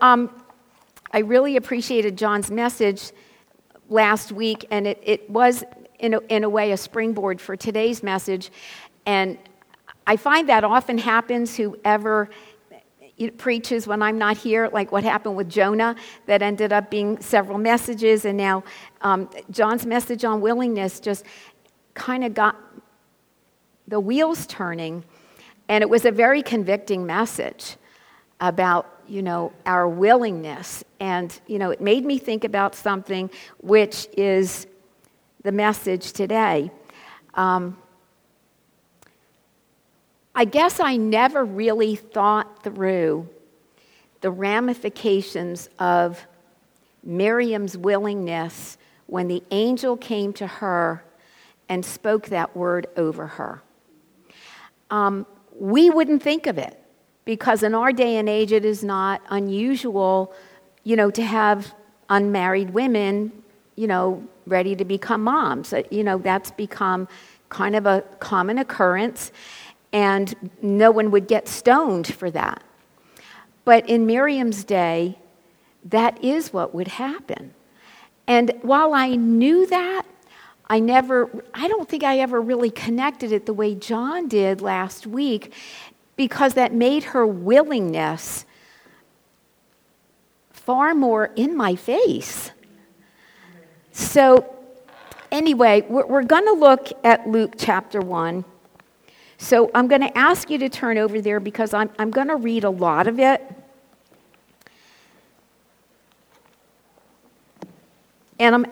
So I really appreciated John's message last week, and it was, in a way, a springboard for today's message. And I find that often happens, whoever preaches when I'm not here, like what happened with Jonah, that ended up being several messages, and now John's message on willingness just kind of got the wheels turning, and it was a very convicting message about, our willingness. And, it made me think about something which is the message today. I guess I never really thought through the ramifications of Miriam's willingness when the angel came to her and spoke that word over her. We wouldn't think of it, because in our day and age, it is not unusual, to have unmarried women, ready to become moms. That's become kind of a common occurrence, and no one would get stoned for that. But in Miriam's day, that is what would happen. And while I knew that, I don't think I ever really connected it the way John did last week, because that made her willingness far more in my face. So anyway, we're going to look at Luke chapter 1. So I'm going to ask you to turn over there, because I'm going to read a lot of it. And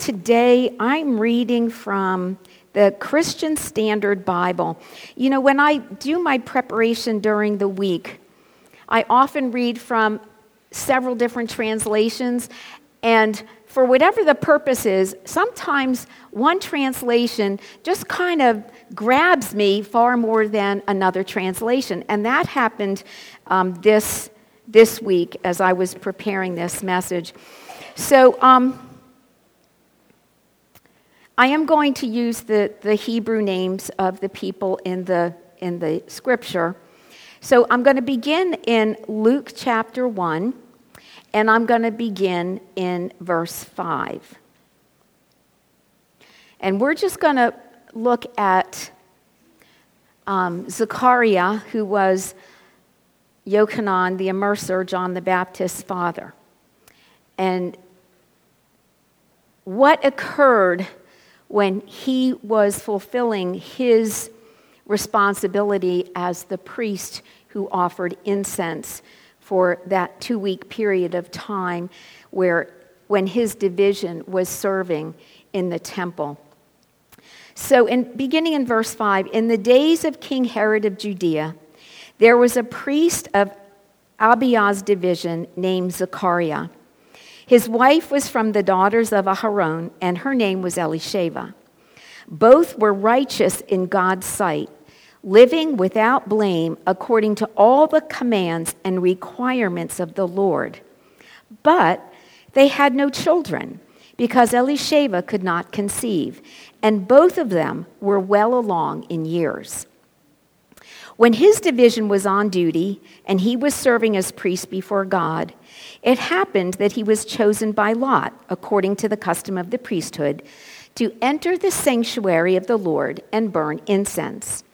today I'm reading from the Christian Standard Bible. When I do my preparation during the week, I often read from several different translations, and for whatever the purpose is, sometimes one translation just kind of grabs me far more than another translation, and that happened this week as I was preparing this message. So, I am going to use the Hebrew names of the people in the scripture. So I'm going to begin in Luke chapter 1, and I'm going to begin in verse 5. And we're just going to look at Zechariah, who was Yochanan the immerser, John the Baptist's father, and what occurred when he was fulfilling his responsibility as the priest who offered incense for that 2-week period of time when his division was serving in the temple. So beginning in verse 5, in the days of King Herod of Judea, there was a priest of Abiyah's division named Zechariah. His wife was from the daughters of Aharon, and her name was Elisheva. Both were righteous in God's sight, living without blame according to all the commands and requirements of the Lord. But they had no children, because Elisheva could not conceive, and both of them were well along in years. When his division was on duty, and he was serving as priest before God, it happened that he was chosen by lot, according to the custom of the priesthood, to enter the sanctuary of the Lord and burn incense.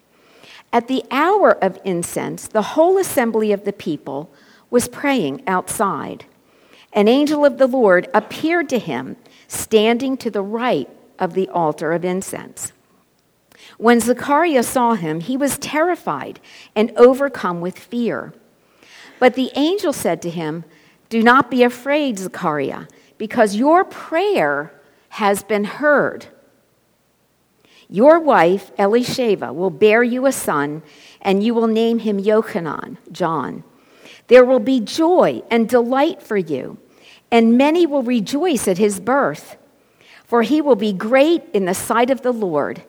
At the hour of incense, the whole assembly of the people was praying outside. An angel of the Lord appeared to him, standing to the right of the altar of incense. When Zechariah saw him, he was terrified and overcome with fear. But the angel said to him, "Do not be afraid, Zechariah, because your prayer has been heard. Your wife, Elisheva, will bear you a son, and you will name him Yochanan, John. There will be joy and delight for you, and many will rejoice at his birth. For he will be great in the sight of the Lord.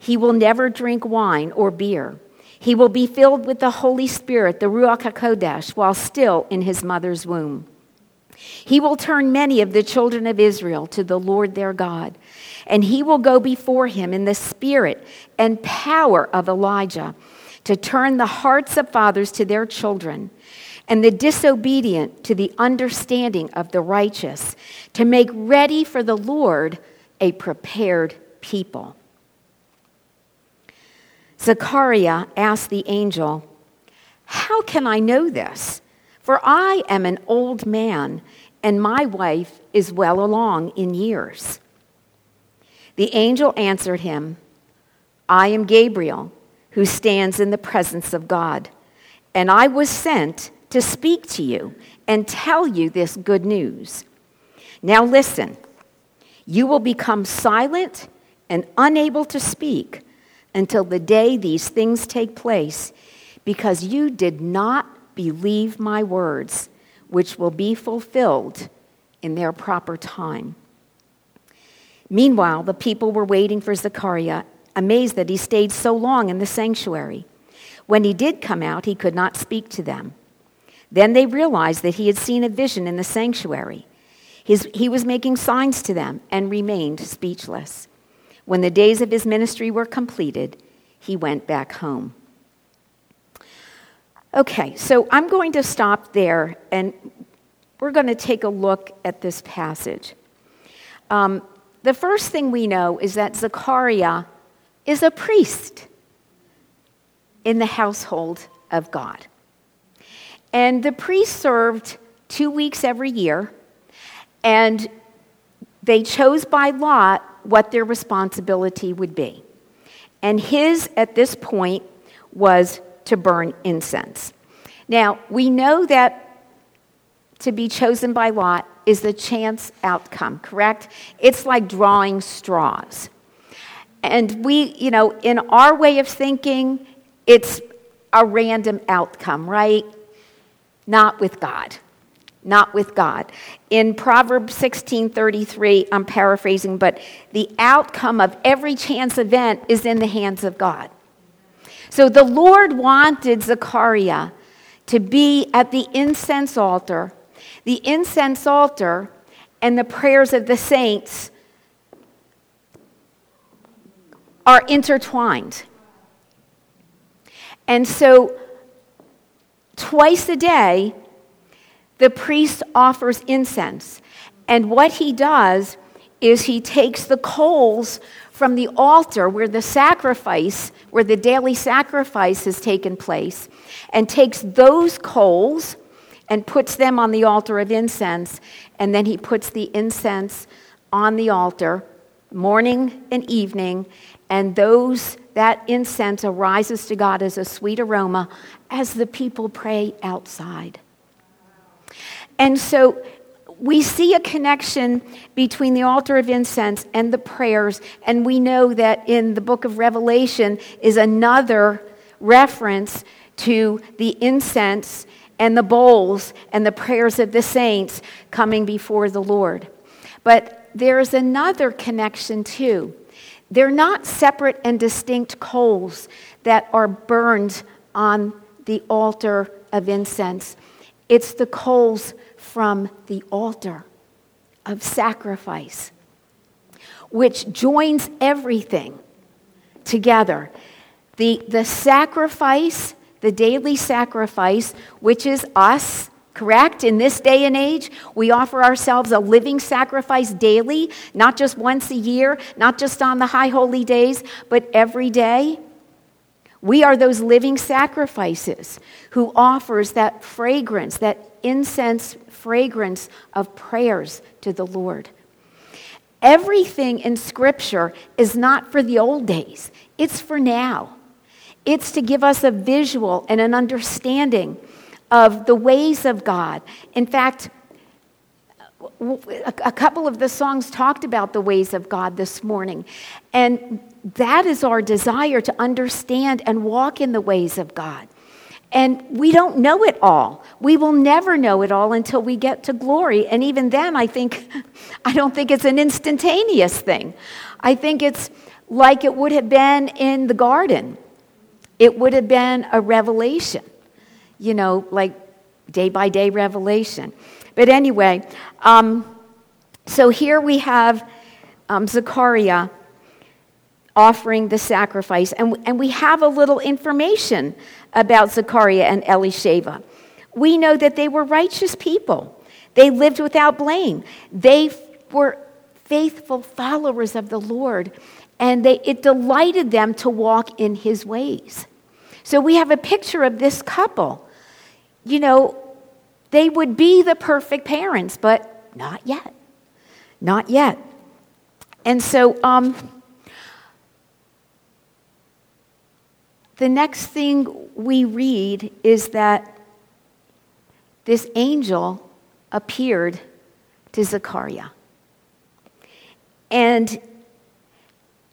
He will never drink wine or beer. He will be filled with the Holy Spirit, the Ruach HaKodesh, while still in his mother's womb. He will turn many of the children of Israel to the Lord their God, and he will go before him in the spirit and power of Elijah to turn the hearts of fathers to their children and the disobedient to the understanding of the righteous, to make ready for the Lord a prepared people." Zechariah asked the angel, "How can I know this? For I am an old man, and my wife is well along in years." The angel answered him, "I am Gabriel, who stands in the presence of God, and I was sent to speak to you and tell you this good news. Now listen, you will become silent and unable to speak until the day these things take place, because you did not believe my words, which will be fulfilled in their proper time." Meanwhile, the people were waiting for Zechariah, amazed that he stayed so long in the sanctuary. When he did come out, he could not speak to them. Then they realized that he had seen a vision in the sanctuary. He was making signs to them and remained speechless. When the days of his ministry were completed, he went back home. Okay, so I'm going to stop there, and we're going to take a look at this passage. The first thing we know is that Zechariah is a priest in the household of God. And the priests served 2 weeks every year, and they chose by lot what their responsibility would be. And his, at this point, was to burn incense. Now, we know that to be chosen by lot is the chance outcome, correct? It's like drawing straws. And we, in our way of thinking, it's a random outcome, right? Not with God. Not with God. In Proverbs 16:33, I'm paraphrasing, but the outcome of every chance event is in the hands of God. So the Lord wanted Zechariah to be at the incense altar. The incense altar and the prayers of the saints are intertwined. And so, twice a day, the priest offers incense. And what he does is he takes the coals from the altar where the sacrifice, where the daily sacrifice has taken place, and takes those coals and puts them on the altar of incense, and then he puts the incense on the altar morning and evening, and that incense arises to God as a sweet aroma as the people pray outside. And so we see a connection between the altar of incense and the prayers, and we know that in the book of Revelation is another reference to the incense and the bowls and the prayers of the saints coming before the Lord. But there's another connection too. They're not separate and distinct coals that are burned on the altar of incense. It's the coals from the altar of sacrifice, which joins everything together. The sacrifice, the daily sacrifice, which is us, correct? In this day and age, we offer ourselves a living sacrifice daily, not just once a year, not just on the high holy days, but every day. We are those living sacrifices who offers that fragrance, that incense fragrance of prayers to the Lord. Everything in Scripture is not for the old days. It's for now. It's to give us a visual and an understanding of the ways of God. In fact, a couple of the songs talked about the ways of God this morning. And that is our desire, to understand and walk in the ways of God. And we don't know it all. We will never know it all until we get to glory. And even then, I don't think it's an instantaneous thing. I think it's like it would have been in the garden. It would have been a revelation, like day-by-day revelation. But anyway, so here we have Zechariah offering the sacrifice, and we have a little information about Zechariah and Elisheva. we know that they were righteous people. They lived without blame. They were faithful followers of the Lord, and it delighted them to walk in his ways. So we have a picture of this couple. You know, they would be the perfect parents, but not yet. Not yet. And so the next thing we read is that this angel appeared to Zechariah. And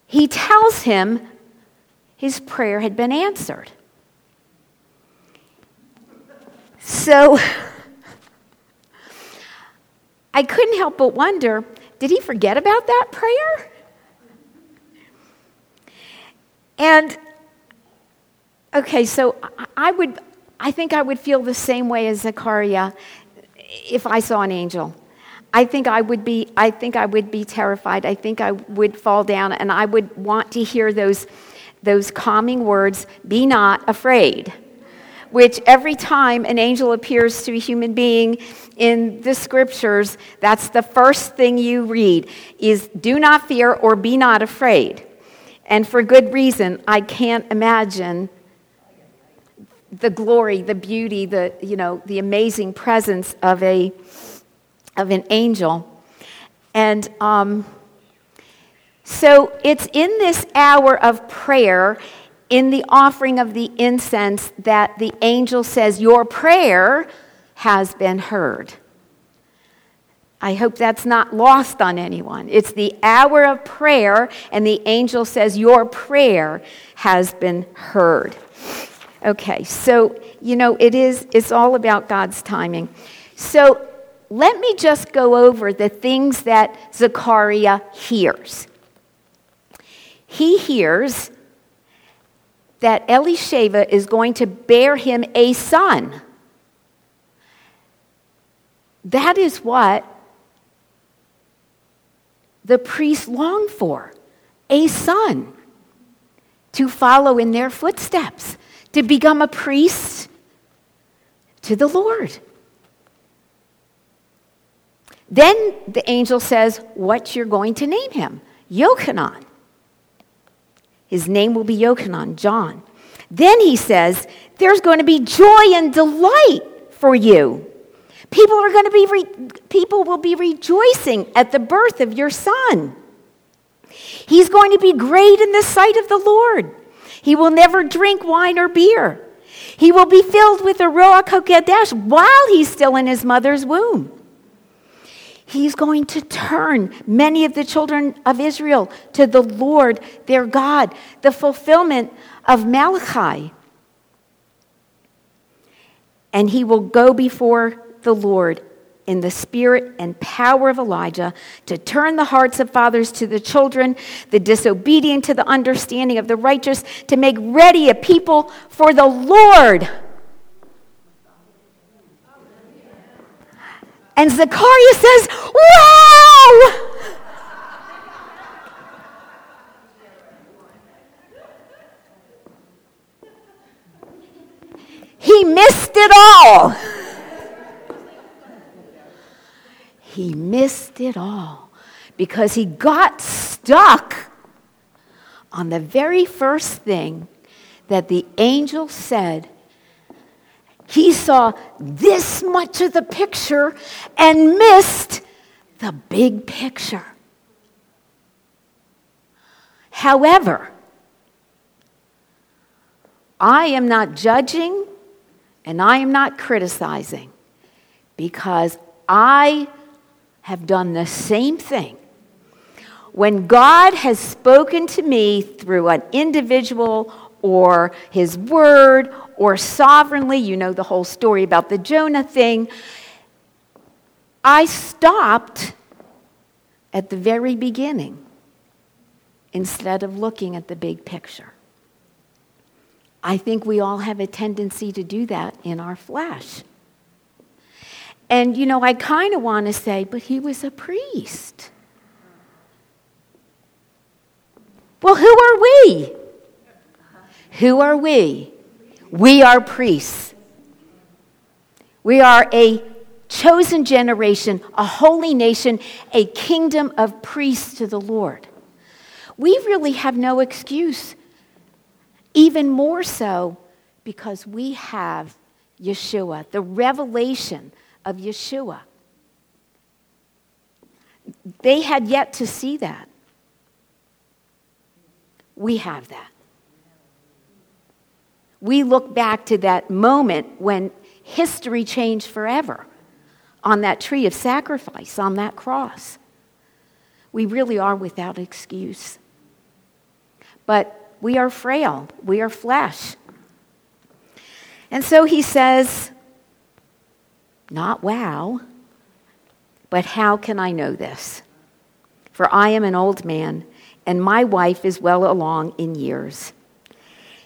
he tells him his prayer had been answered. So I couldn't help but wonder, did he forget about that prayer? And, okay, so I think I would feel the same way as Zechariah if I saw an angel. I think I would be terrified. I think I would fall down, and I would want to hear those calming words, "Be not afraid," which every time an angel appears to a human being in the scriptures, that's the first thing you read is "Do not fear" or "Be not afraid." And for good reason. I can't imagine the glory, the beauty, the amazing presence of an angel. And so it's in this hour of prayer, in the offering of the incense, that the angel says, "Your prayer has been heard." I hope that's not lost on anyone. It's the hour of prayer, and the angel says, "Your prayer has been heard." Okay, so, it's all about God's timing. So let me just go over the things that Zechariah hears. He hears that Elisheva is going to bear him a son. That is what the priests longed for, a son to follow in their footsteps, to become a priest to the Lord. Then the angel says what you're going to name him, Yochanan. His name will be Yochanan, John. Then he says, there's going to be joy and delight for you. People will be rejoicing at the birth of your son. He's going to be great in the sight of the Lord. He will never drink wine or beer. He will be filled with the Ruach HaKodesh while he's still in his mother's womb. He's going to turn many of the children of Israel to the Lord, their God, the fulfillment of Malachi. And he will go before the Lord in the spirit and power of Elijah to turn the hearts of fathers to the children, the disobedient to the understanding of the righteous, to make ready a people for the Lord. And Zechariah says, "Wow!" He missed it all. He missed it all because he got stuck on the very first thing that the angel said. He saw this much of the picture and missed the big picture. However, I am not judging and I am not criticizing because I have done the same thing. When God has spoken to me through an individual or his word, or sovereignly, the whole story about the Jonah thing, I stopped at the very beginning instead of looking at the big picture. I think we all have a tendency to do that in our flesh. And, I kind of want to say, but he was a priest. Well, who are we? Who are we? We are priests. We are a chosen generation, a holy nation, a kingdom of priests to the Lord. We really have no excuse, even more so because we have Yeshua, the revelation of Yeshua. They had yet to see that. We have that. We look back to that moment when history changed forever on that tree of sacrifice, on that cross. We really are without excuse. But we are frail. We are flesh. And so he says, not wow, but how can I know this? For I am an old man, and my wife is well along in years.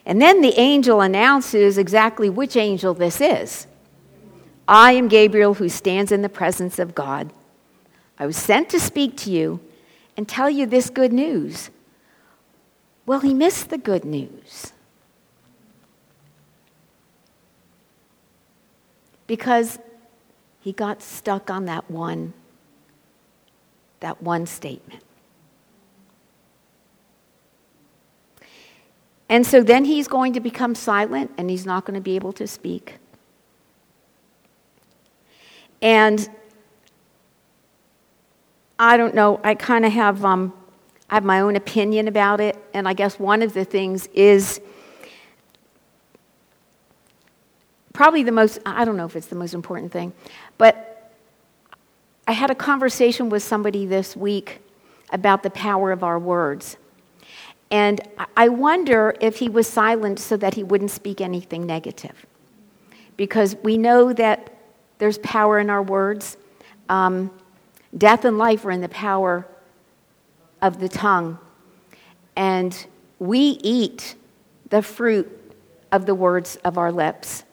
And then the angel announces exactly which angel this is. I am Gabriel, who stands in the presence of God. I was sent to speak to you and tell you this good news. Well, he missed the good news. Because he got stuck on that one statement. And so then he's going to become silent, and he's not going to be able to speak. And I don't know, I kind of have I have my own opinion about it, and I guess one of the things is probably the most, I don't know if it's the most important thing, but I had a conversation with somebody this week about the power of our words. And I wonder if he was silent so that he wouldn't speak anything negative. Because we know that there's power in our words. Death and life are in the power of the tongue. And we eat the fruit of the words of our lips.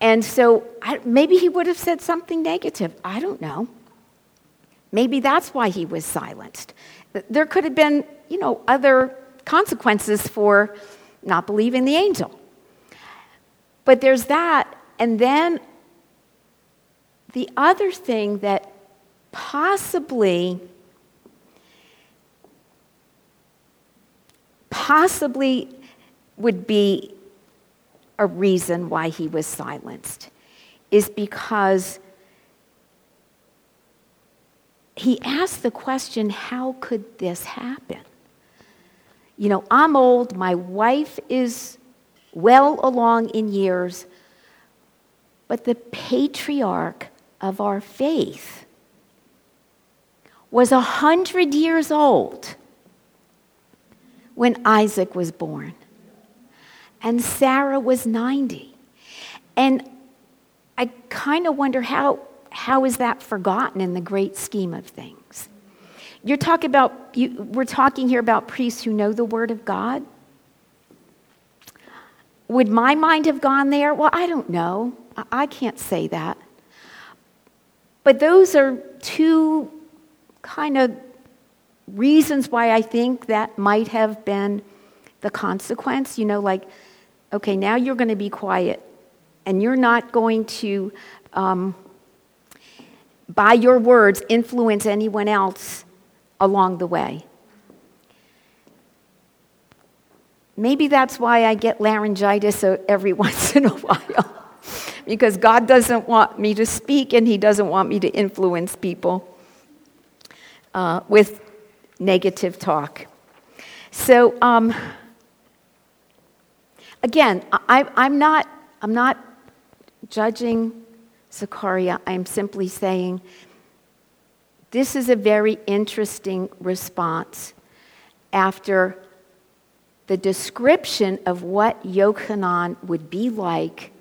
And so maybe he would have said something negative. I don't know. Maybe that's why he was silenced. There could have been, other consequences for not believing the angel. But there's that. And then the other thing that possibly would be a reason why he was silenced is because he asked the question, how could this happen? I'm old, my wife is well along in years, but the patriarch of our faith was 100 years old when Isaac was born, and Sarah was 90. And I kind of wonder how is that forgotten in the great scheme of things? We're talking here about priests who know the Word of God. Would my mind have gone there? Well, I don't know. I can't say that. But those are two kind of reasons why I think that might have been the consequence. Okay, now you're going to be quiet, and you're not going to by your words, influence anyone else along the way. Maybe that's why I get laryngitis every once in a while, because God doesn't want me to speak, and he doesn't want me to influence people with negative talk. So, again, I'm not judging Zechariah. I'm simply saying this is a very interesting response after the description of what Yochanan would be like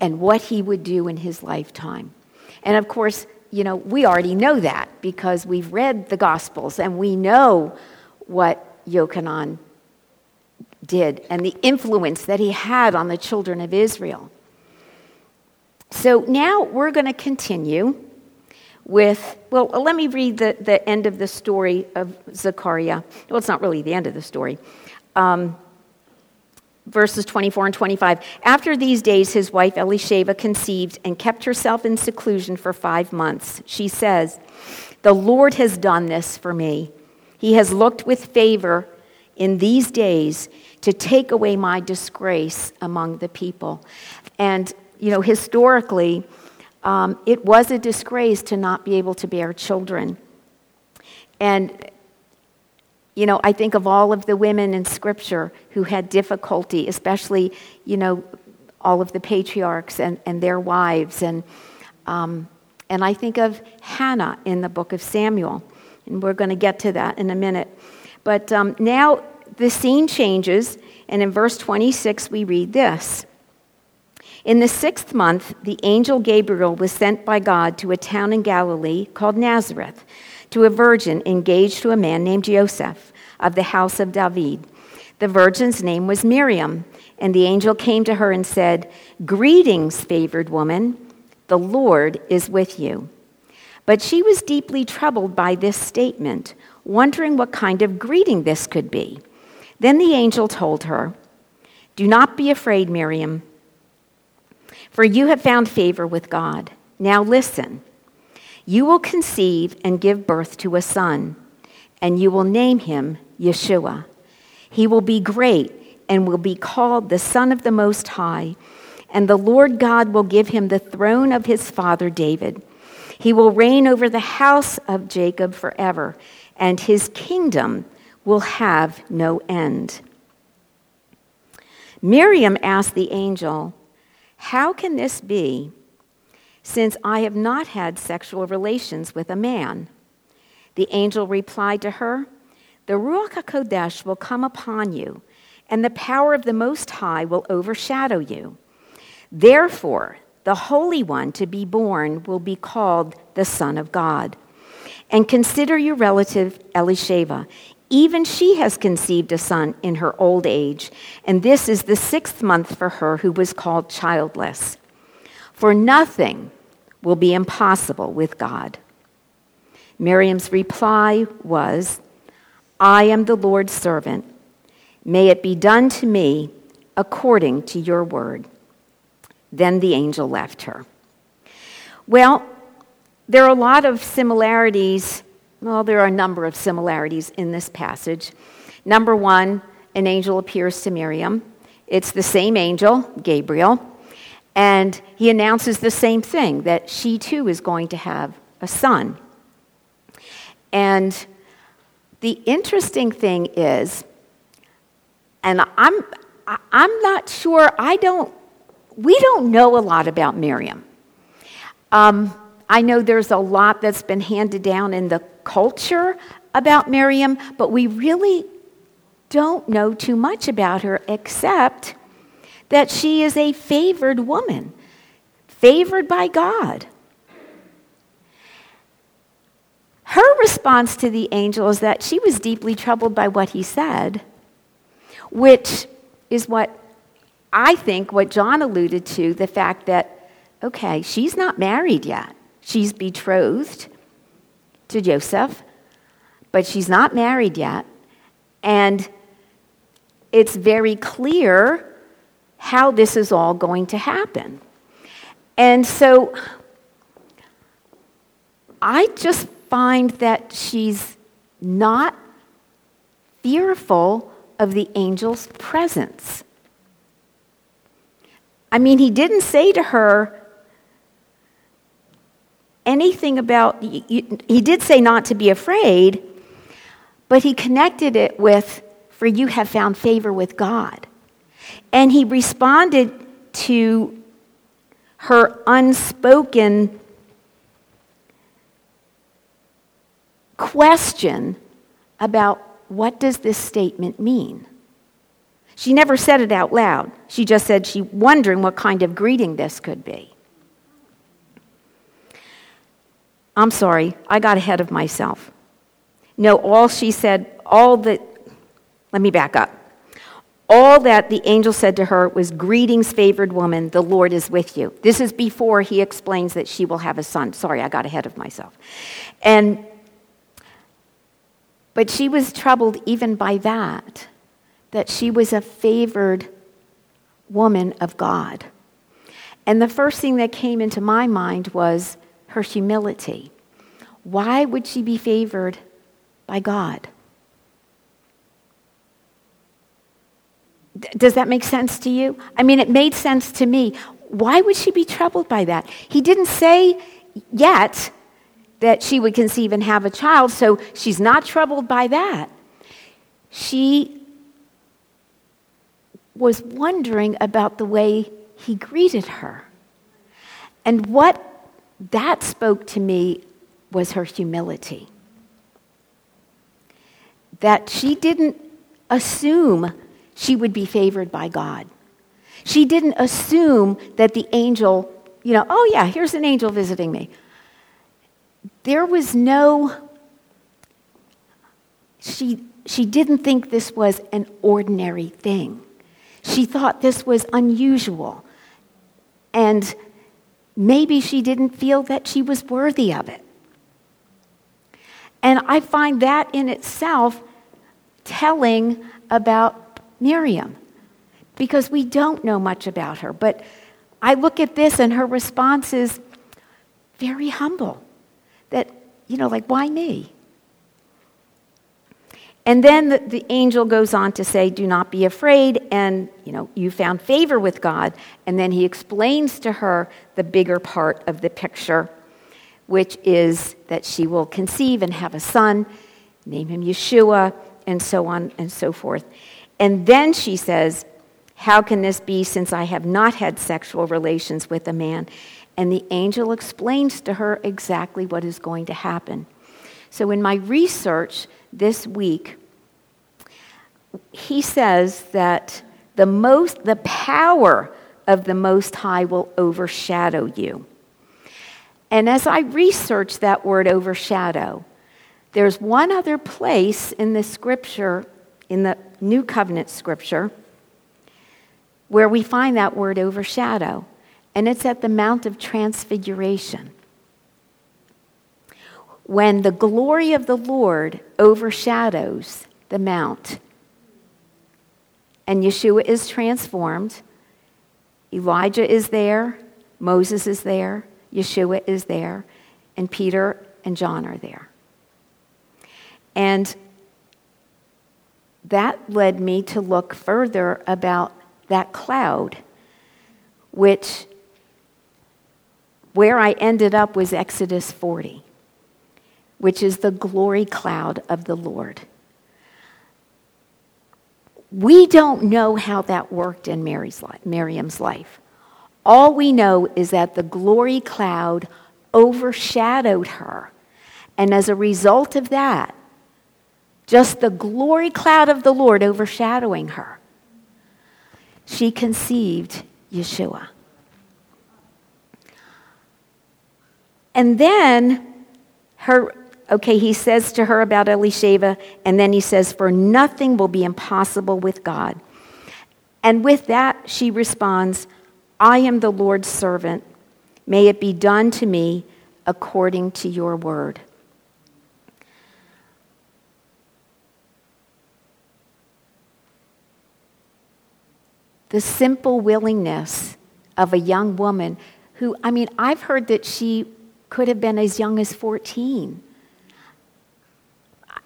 and what he would do in his lifetime. And of course, we already know that because we've read the Gospels and we know what Yochanan did and the influence that he had on the children of Israel. So now we're going to continue with, let me read the end of the story of Zechariah. Well, it's not really the end of the story. verses 24 and 25. After these days, his wife Elisheva conceived and kept herself in seclusion for 5 months. She says, "The Lord has done this for me. He has looked with favor in these days to take away my disgrace among the people." And, you know, historically, it was a disgrace to not be able to bear children. And, you know, I think of all of the women in Scripture who had difficulty, especially, you know, all of the patriarchs and their wives. And I think of Hannah in the book of Samuel. And we're going to get to that in a minute. But now the scene changes, and in verse 26 we read this. In the 6th month, the angel Gabriel was sent by God to a town in Galilee called Nazareth, to a virgin engaged to a man named Joseph of the house of David. The virgin's name was Miriam, and the angel came to her and said, "Greetings, favored woman, the Lord is with you." But she was deeply troubled by this statement, wondering what kind of greeting this could be. Then the angel told her, "Do not be afraid, Miriam, for you have found favor with God. Now listen, you will conceive and give birth to a son, and you will name him Yeshua. He will be great and will be called the Son of the Most High, and the Lord God will give him the throne of his father David. He will reign over the house of Jacob forever, and his kingdom will have no end." Miriam asked the angel, "How can this be, since I have not had sexual relations with a man?" The angel replied to her, "The Ruach HaKodesh will come upon you, and the power of the Most High will overshadow you. Therefore, the Holy One to be born will be called the Son of God. And consider your relative Elisheva. Even she has conceived a son in her old age, and this is the 6th month for her who was called childless. For nothing will be impossible with God." Miriam's reply was, "I am the Lord's servant. May it be done to me according to your word." Then the angel left her. Well, there are a lot of similarities. Well, there are a number of similarities in this passage. Number one, an angel appears to Miriam. It's the same angel, Gabriel, and he announces the same thing, that she too is going to have a son. And the interesting thing is, and I'm not sure, we don't know a lot about Miriam. I know there's a lot that's been handed down in the culture about Miriam, but we really don't know too much about her except that she is a favored woman, favored by God. Her response to the angel is that she was deeply troubled by what he said, which is what I think what John alluded to, the fact that, okay, she's not married yet. She's betrothed to Joseph, but she's not married yet. And it's very clear how this is all going to happen. And so I just find that she's not fearful of the angel's presence. I mean, he didn't say to her anything about, he did say not to be afraid, but he connected it with, "For you have found favor with God." And he responded to her unspoken question about what does this statement mean. She never said it out loud. She just said she wondering what kind of greeting this could be. I'm sorry, I got ahead of myself. No, all she said, let me back up. All that the angel said to her was, "Greetings, favored woman, the Lord is with you." This is before he explains that she will have a son. Sorry, I got ahead of myself. But she was troubled even by that she was a favored woman of God. And the first thing that came into my mind was her humility. Why would she be favored by God? Does that make sense to you? I mean, it made sense to me. Why would she be troubled by that? He didn't say yet that she would conceive and have a child, so she's not troubled by that. She was wondering about the way he greeted her. And what that spoke to me was her humility. That she didn't assume she would be favored by God. She didn't assume that the angel, oh yeah, here's an angel visiting me. There was no, she didn't think this was an ordinary thing. She thought this was unusual. And maybe she didn't feel that she was worthy of it. And I find that in itself telling about Miriam, because we don't know much about her. But I look at this and her response is very humble. That, why me? And then the angel goes on to say, do not be afraid, and, you found favor with God. And then he explains to her the bigger part of the picture, which is that she will conceive and have a son, name him Yeshua, and so on and so forth. And then she says, how can this be since I have not had sexual relations with a man? And the angel explains to her exactly what is going to happen. So in my research this week, he says that the power of the Most High will overshadow you. And as I researched that word overshadow, there's one other place in the scripture, in the New Covenant scripture, where we find that word overshadow, and it's at the Mount of Transfiguration, when the glory of the Lord overshadows the mount. And Yeshua is transformed. Elijah is there. Moses is there. Yeshua is there. And Peter and John are there. And that led me to look further about that cloud, which, where I ended up was Exodus 40. Which is the glory cloud of the Lord. We don't know how that worked in Miriam's life. All we know is that the glory cloud overshadowed her. And as a result of that, just the glory cloud of the Lord overshadowing her, she conceived Yeshua. And then he says to her about Elisheva, and then he says, for nothing will be impossible with God. And with that, she responds, I am the Lord's servant. May it be done to me according to your word. The simple willingness of a young woman who, I've heard that she could have been as young as 14.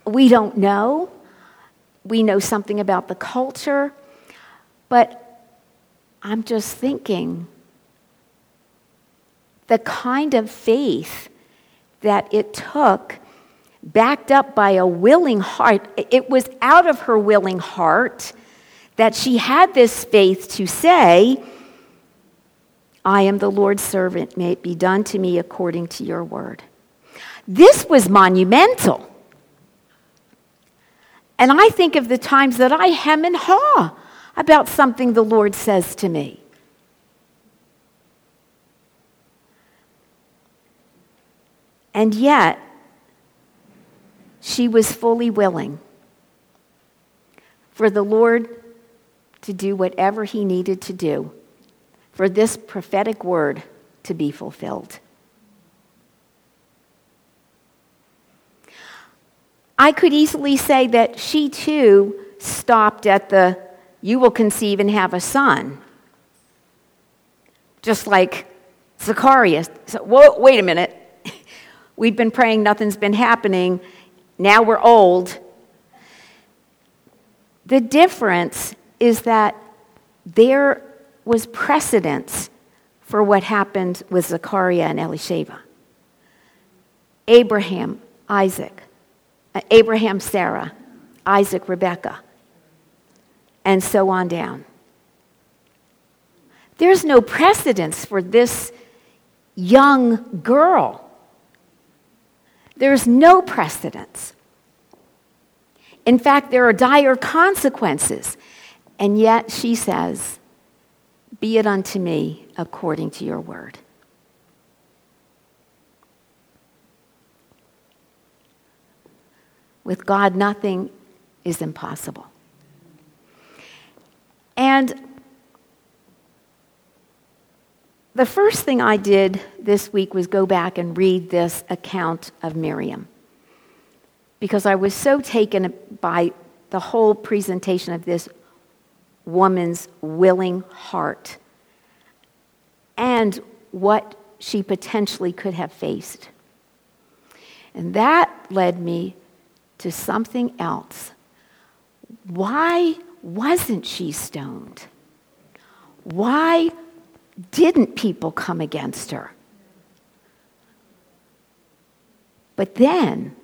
We don't know. We know something about the culture, but I'm just thinking the kind of faith that it took, backed up by a willing heart. It was out of her willing heart that she had this faith to say, I am the Lord's servant. May it be done to me according to your word. This was monumental. And I think of the times that I hem and haw about something the Lord says to me. And yet, she was fully willing for the Lord to do whatever he needed to do for this prophetic word to be fulfilled. I could easily say that she too stopped at the, you will conceive and have a son. just like Zacharias. So, whoa, wait a minute. We've been praying, nothing's been happening. Now we're old. The difference is that there was precedence for what happened with Zechariah and Elisheva. Abraham, Isaac. Abraham, Sarah. Isaac, Rebecca. And so on down. There's no precedence for this young girl. There's no precedence. In fact, there are dire consequences. And yet she says, "Be it unto me according to your word." With God, nothing is impossible. And the first thing I did this week was go back and read this account of Miriam, because I was so taken by the whole presentation of this woman's willing heart and what she potentially could have faced. And that led me to something else. Why wasn't she stoned? Why didn't people come against her? But then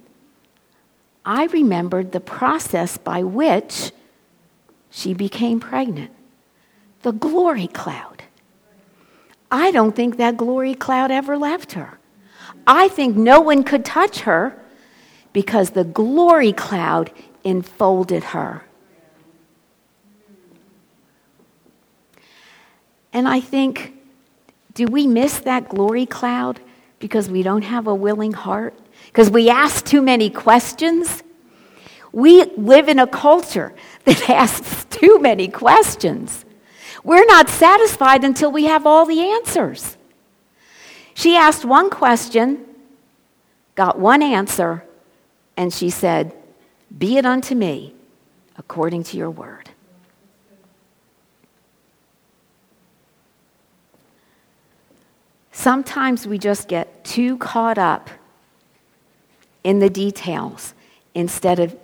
I remembered the process by which she became pregnant. The glory cloud. I don't think that glory cloud ever left her. I think no one could touch her because the glory cloud enfolded her. And I think, do we miss that glory cloud because we don't have a willing heart? Because we ask too many questions? We live in a culture that asks too many questions. We're not satisfied until we have all the answers. She asked one question, got one answer, and she said, "Be it unto me according to your word." Sometimes we just get too caught up in the details instead of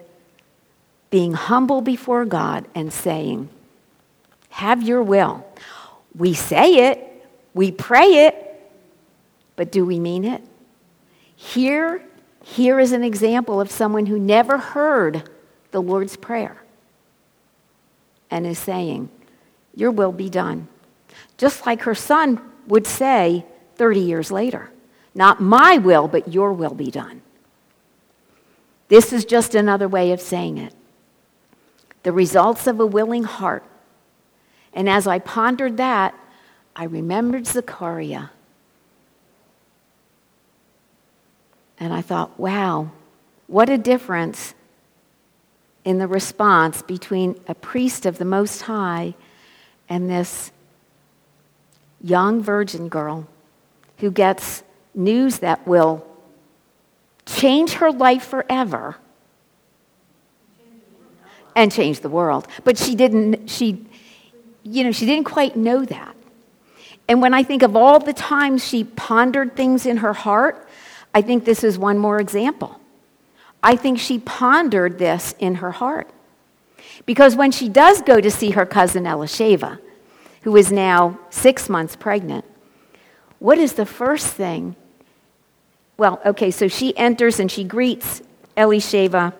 being humble before God and saying, "Have your will." We say it, we pray it, but do we mean it? Here is an example of someone who never heard the Lord's Prayer and is saying, "Your will be done." Just like her son would say, 30 years later, "Not my will, but your will be done." This is just another way of saying it. The results of a willing heart. And as I pondered that, I remembered Zechariah. And I thought, wow, what a difference in the response between a priest of the Most High and this young virgin girl who gets news that will change her life forever and change the world. But she didn't quite know that. And when I think of all the times she pondered things in her heart, I think this is one more example. I think she pondered this in her heart. Because when she does go to see her cousin Elisheva, who is now 6 months pregnant, what is the first thing? Well, okay, so she enters and she greets Elisheva,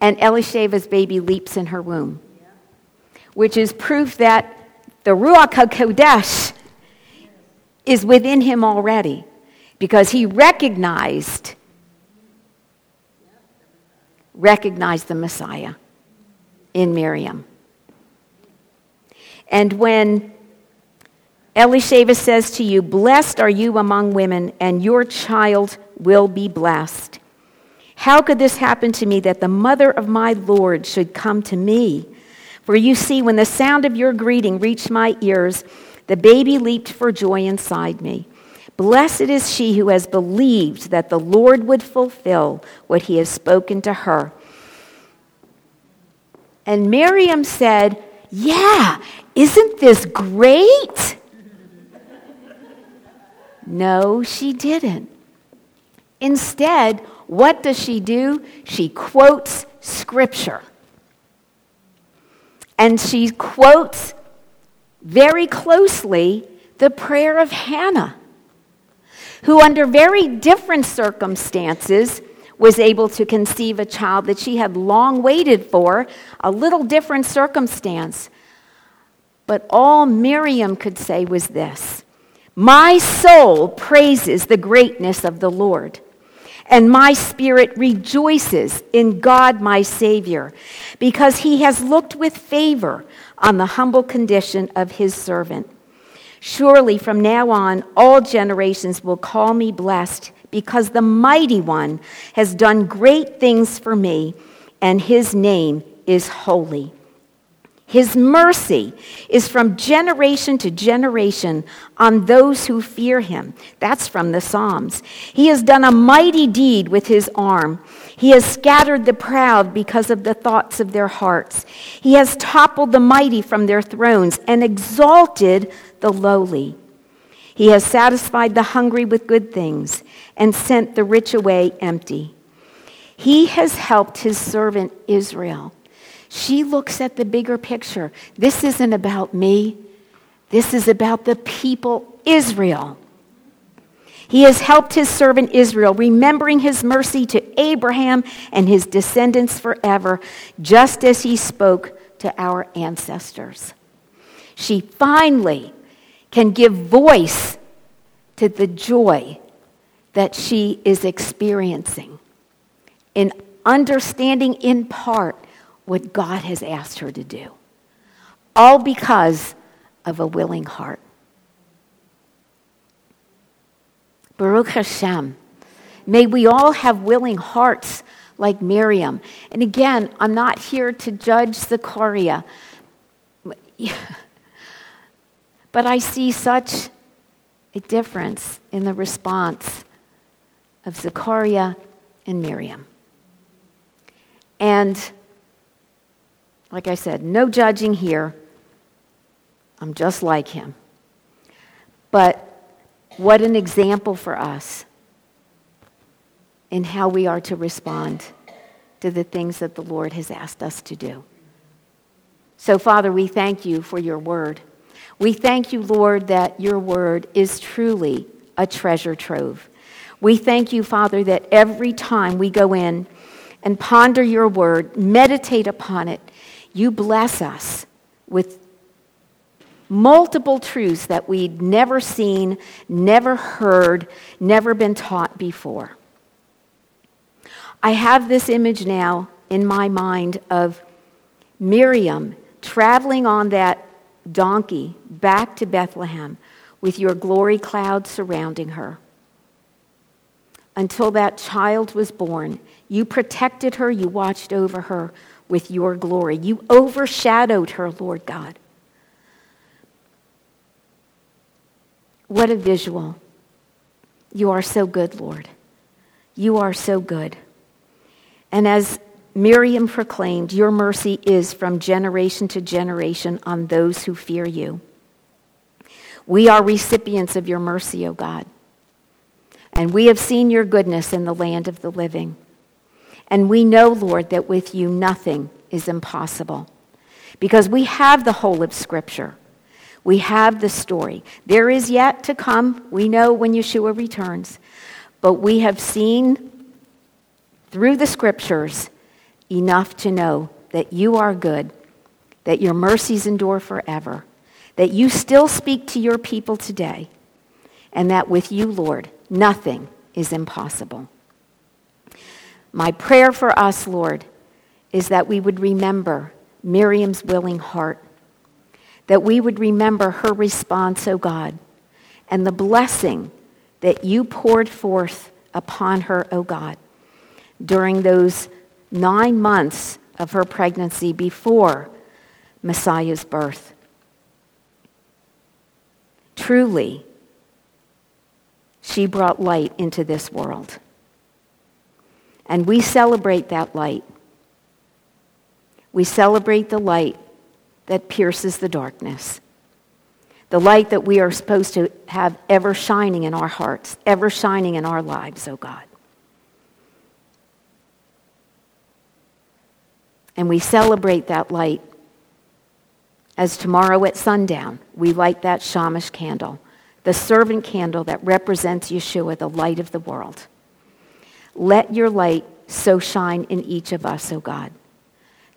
and Elisheva's baby leaps in her womb, which is proof that the Ruach HaKodesh is within him already, because he recognized the Messiah in Miriam. And when Elisheva says to you, "Blessed are you among women, and your child will be blessed. How could this happen to me, that the mother of my Lord should come to me? For you see, when the sound of your greeting reached my ears, the baby leaped for joy inside me. Blessed is she who has believed that the Lord would fulfill what he has spoken to her." And Miriam said, "Yeah, isn't this great?" No, she didn't. Instead, what does she do? She quotes Scripture. And she quotes very closely the prayer of Hannah, who under very different circumstances was able to conceive a child that she had long waited for, a little different circumstance. But all Miriam could say was this: "My soul praises the greatness of the Lord, and my spirit rejoices in God my Savior, because he has looked with favor on the humble condition of his servant. Surely from now on all generations will call me blessed, because the Mighty One has done great things for me, and his name is holy. His mercy is from generation to generation on those who fear him." That's from the Psalms. "He has done a mighty deed with his arm. He has scattered the proud because of the thoughts of their hearts. He has toppled the mighty from their thrones and exalted the lowly. He has satisfied the hungry with good things and sent the rich away empty. He has helped his servant Israel." She looks at the bigger picture. This isn't about me. This is about the people Israel. "He has helped his servant Israel, remembering his mercy to Abraham and his descendants forever, just as he spoke to our ancestors." She finally can give voice to the joy that she is experiencing in understanding in part what God has asked her to do, all because of a willing heart. Baruch Hashem, may we all have willing hearts like Miriam. And again, I'm not here to judge Zechariah, but I see such a difference in the response of Zechariah and Miriam. And like I said, no judging here. I'm just like him. But what an example for us in how we are to respond to the things that the Lord has asked us to do. So, Father, we thank you for your word. We thank you, Lord, that your word is truly a treasure trove. We thank you, Father, that every time we go in and ponder your word, meditate upon it, you bless us with multiple truths that we'd never seen, never heard, never been taught before. I have this image now in my mind of Miriam traveling on that donkey back to Bethlehem with your glory cloud surrounding her. Until that child was born, you protected her, you watched over her with your glory. You overshadowed her, Lord God. What a visual. You are so good, Lord. You are so good. And as Miriam proclaimed, your mercy is from generation to generation on those who fear you. We are recipients of your mercy, O God. And we have seen your goodness in the land of the living. And we know, Lord, that with you nothing is impossible, because we have the whole of Scripture. We have the story. There is yet to come. We know when Yeshua returns. But we have seen through the Scriptures enough to know that you are good, that your mercies endure forever, that you still speak to your people today, and that with you, Lord, nothing is impossible. My prayer for us, Lord, is that we would remember Miriam's willing heart, that we would remember her response, O God, and the blessing that you poured forth upon her, O God, during those 9 months of her pregnancy before Messiah's birth. Truly, she brought light into this world. And we celebrate that light. We celebrate the light that pierces the darkness, the light that we are supposed to have ever shining in our hearts, ever shining in our lives, oh God. And we celebrate that light as tomorrow at sundown we light that shamash candle, the servant candle that represents Yeshua, the light of the world. Let your light so shine in each of us, oh God,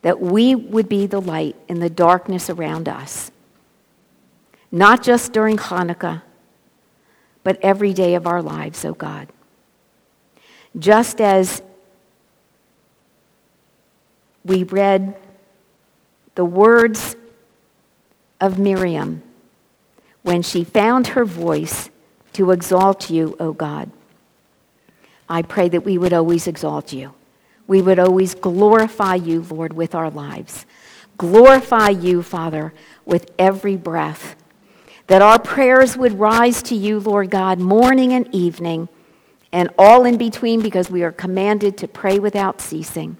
that we would be the light in the darkness around us. Not just during Hanukkah, but every day of our lives, oh God. Just as we read the words of Miriam when she found her voice to exalt you, oh God, I pray that we would always exalt you. We would always glorify you, Lord, with our lives. Glorify you, Father, with every breath. That our prayers would rise to you, Lord God, morning and evening, and all in between, because we are commanded to pray without ceasing.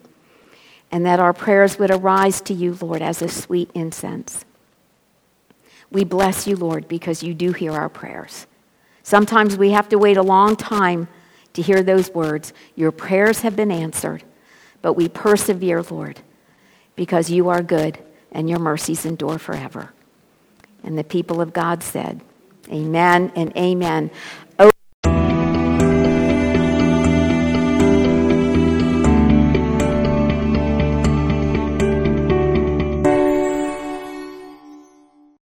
And that our prayers would arise to you, Lord, as a sweet incense. We bless you, Lord, because you do hear our prayers. Sometimes we have to wait a long time to hear those words. Your prayers have been answered, but we persevere, Lord, because you are good and your mercies endure forever. And the people of God said, amen and amen.